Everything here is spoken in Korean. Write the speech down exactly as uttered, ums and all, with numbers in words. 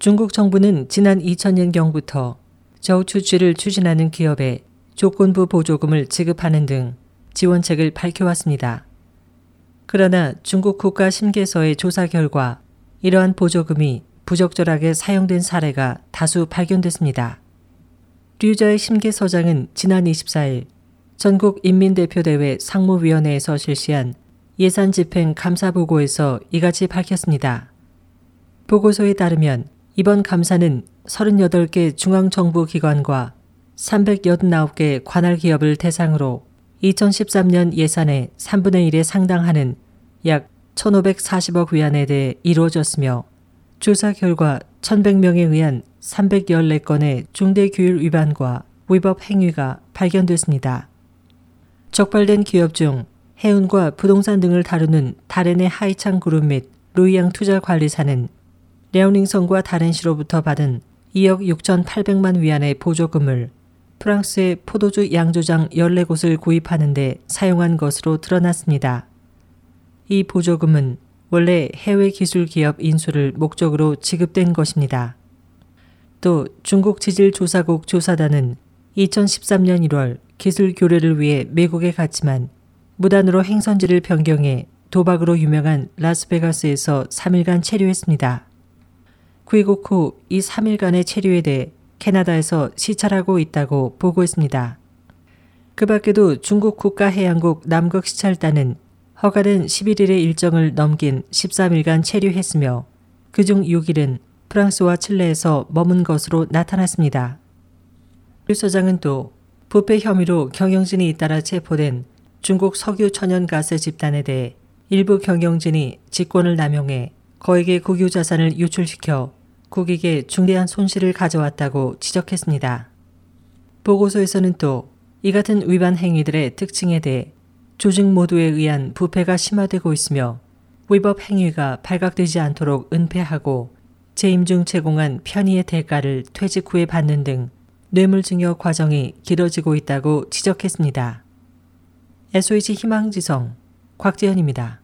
중국 정부는 지난 이천 년경부터 저우추취를 추진하는 기업에 조건부 보조금을 지급하는 등 지원책을 밝혀왔습니다. 그러나 중국 국가심계서의 조사 결과 이러한 보조금이 부적절하게 사용된 사례가 다수 발견됐습니다. 류저의 심계서장은 지난 이십사일 전국인민대표대회 상무위원회에서 실시한 예산집행 감사보고에서 이같이 밝혔습니다. 보고서에 따르면 이번 감사는 삼십팔 개 중앙정부기관과 삼백팔십구 개 관할기업을 대상으로 이천십삼 년 예산의 삼분의 일에 상당하는 약 천오백사십억 위안에 대해 이루어졌으며 조사 결과 천백 명에 의한 삼백십사 건의 중대규율 위반과 위법 행위가 발견됐습니다. 적발된 기업 중 해운과 부동산 등을 다루는 다롄의 하이창 그룹 및 루이양 투자관리사는 랴오닝성과 다롄시로부터 받은 이억 육천팔백만 위안의 보조금을 프랑스의 포도주 양조장 열네 곳을 구입하는 데 사용한 것으로 드러났습니다. 이 보조금은 원래 해외 기술 기업 인수를 목적으로 지급된 것입니다. 또 중국지질조사국 조사단은 이천십삼 년 일월 기술 교류를 위해 미국에 갔지만 무단으로 행선지를 변경해 도박으로 유명한 라스베가스에서 삼 일간 체류했습니다. 귀국 후 이 삼 일간의 체류에 대해 캐나다에서 시찰하고 있다고 보고했습니다. 그 밖에도 중국 국가해양국 남극시찰단은 허가된 십일 일의 일정을 넘긴 십삼 일간 체류했으며 그중 육 일은 프랑스와 칠레에서 머문 것으로 나타났습니다. 류 서장은 또 부패 혐의로 경영진이 잇따라 체포된 중국 석유천연가스 집단에 대해 일부 경영진이 직권을 남용해 거액의 국유자산을 유출시켜 국익에 중대한 손실을 가져왔다고 지적했습니다. 보고서에서는 또 이 같은 위반 행위들의 특징에 대해 조직 모두에 의한 부패가 심화되고 있으며 위법 행위가 발각되지 않도록 은폐하고 재임 중 제공한 편의의 대가를 퇴직 후에 받는 등 뇌물증여 과정이 길어지고 있다고 지적했습니다. 에스오에이치 희망지성 곽재현입니다.